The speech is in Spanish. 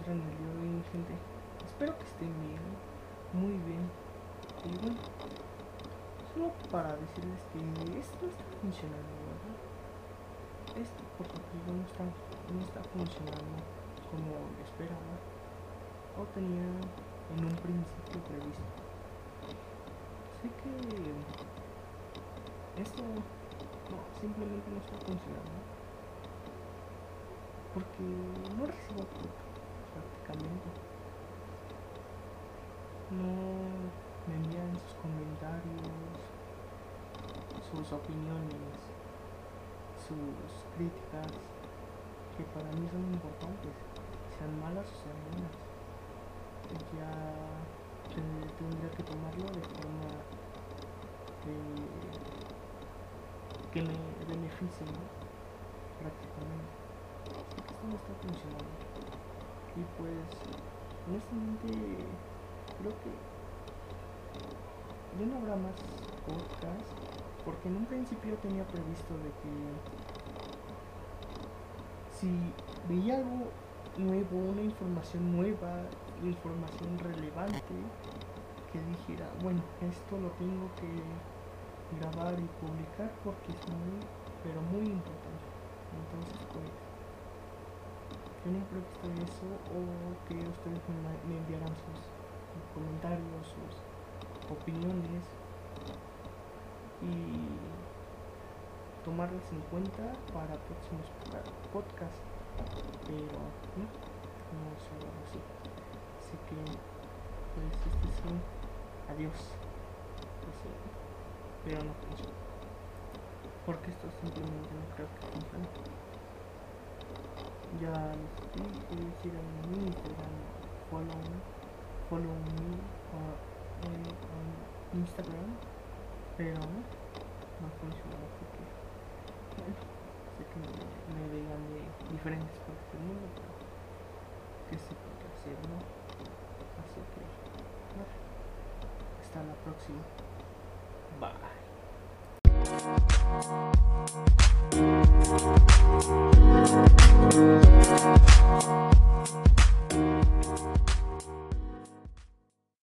encuentran el día de hoy, gente. Espero que estén bien, muy bien. Y bueno, solo para decirles que esto está funcionando, ¿verdad? Esto porque no está funcionando como lo esperaba o tenía en un principio previsto. Sé que esto simplemente no está funcionando porque no recibo apoyo prácticamente. No me envían sus comentarios, sus opiniones, sus críticas, que para mí son importantes, sean malas o sean buenas. Ya tendría que tomarlo de forma que me beneficie, ¿no? Prácticamente. Así que esto no está funcionando. Y pues, honestamente, creo que ya no habrá más podcasts, porque en un principio tenía previsto de que si veía algo nuevo, una información nueva, información relevante, que dijera, bueno, esto lo tengo que grabar y publicar porque es muy, pero muy importante. Entonces pues, yo no creo que esté eso, o que ustedes me enviaran sus comentarios, sus opiniones, y tomarlas en cuenta para próximos podcasts, pero no se va a decir. Así que pues este es un adiós, pues, pero no funciona, porque esto simplemente no creo que funcione. Ya les dije, sigan mi Instagram, follow me on Instagram, pero no funciona, así que bueno, sé que me digan de diferentes partes del mundo, pero que se puede hacer, ¿no? Así que bueno, hasta la próxima, bye.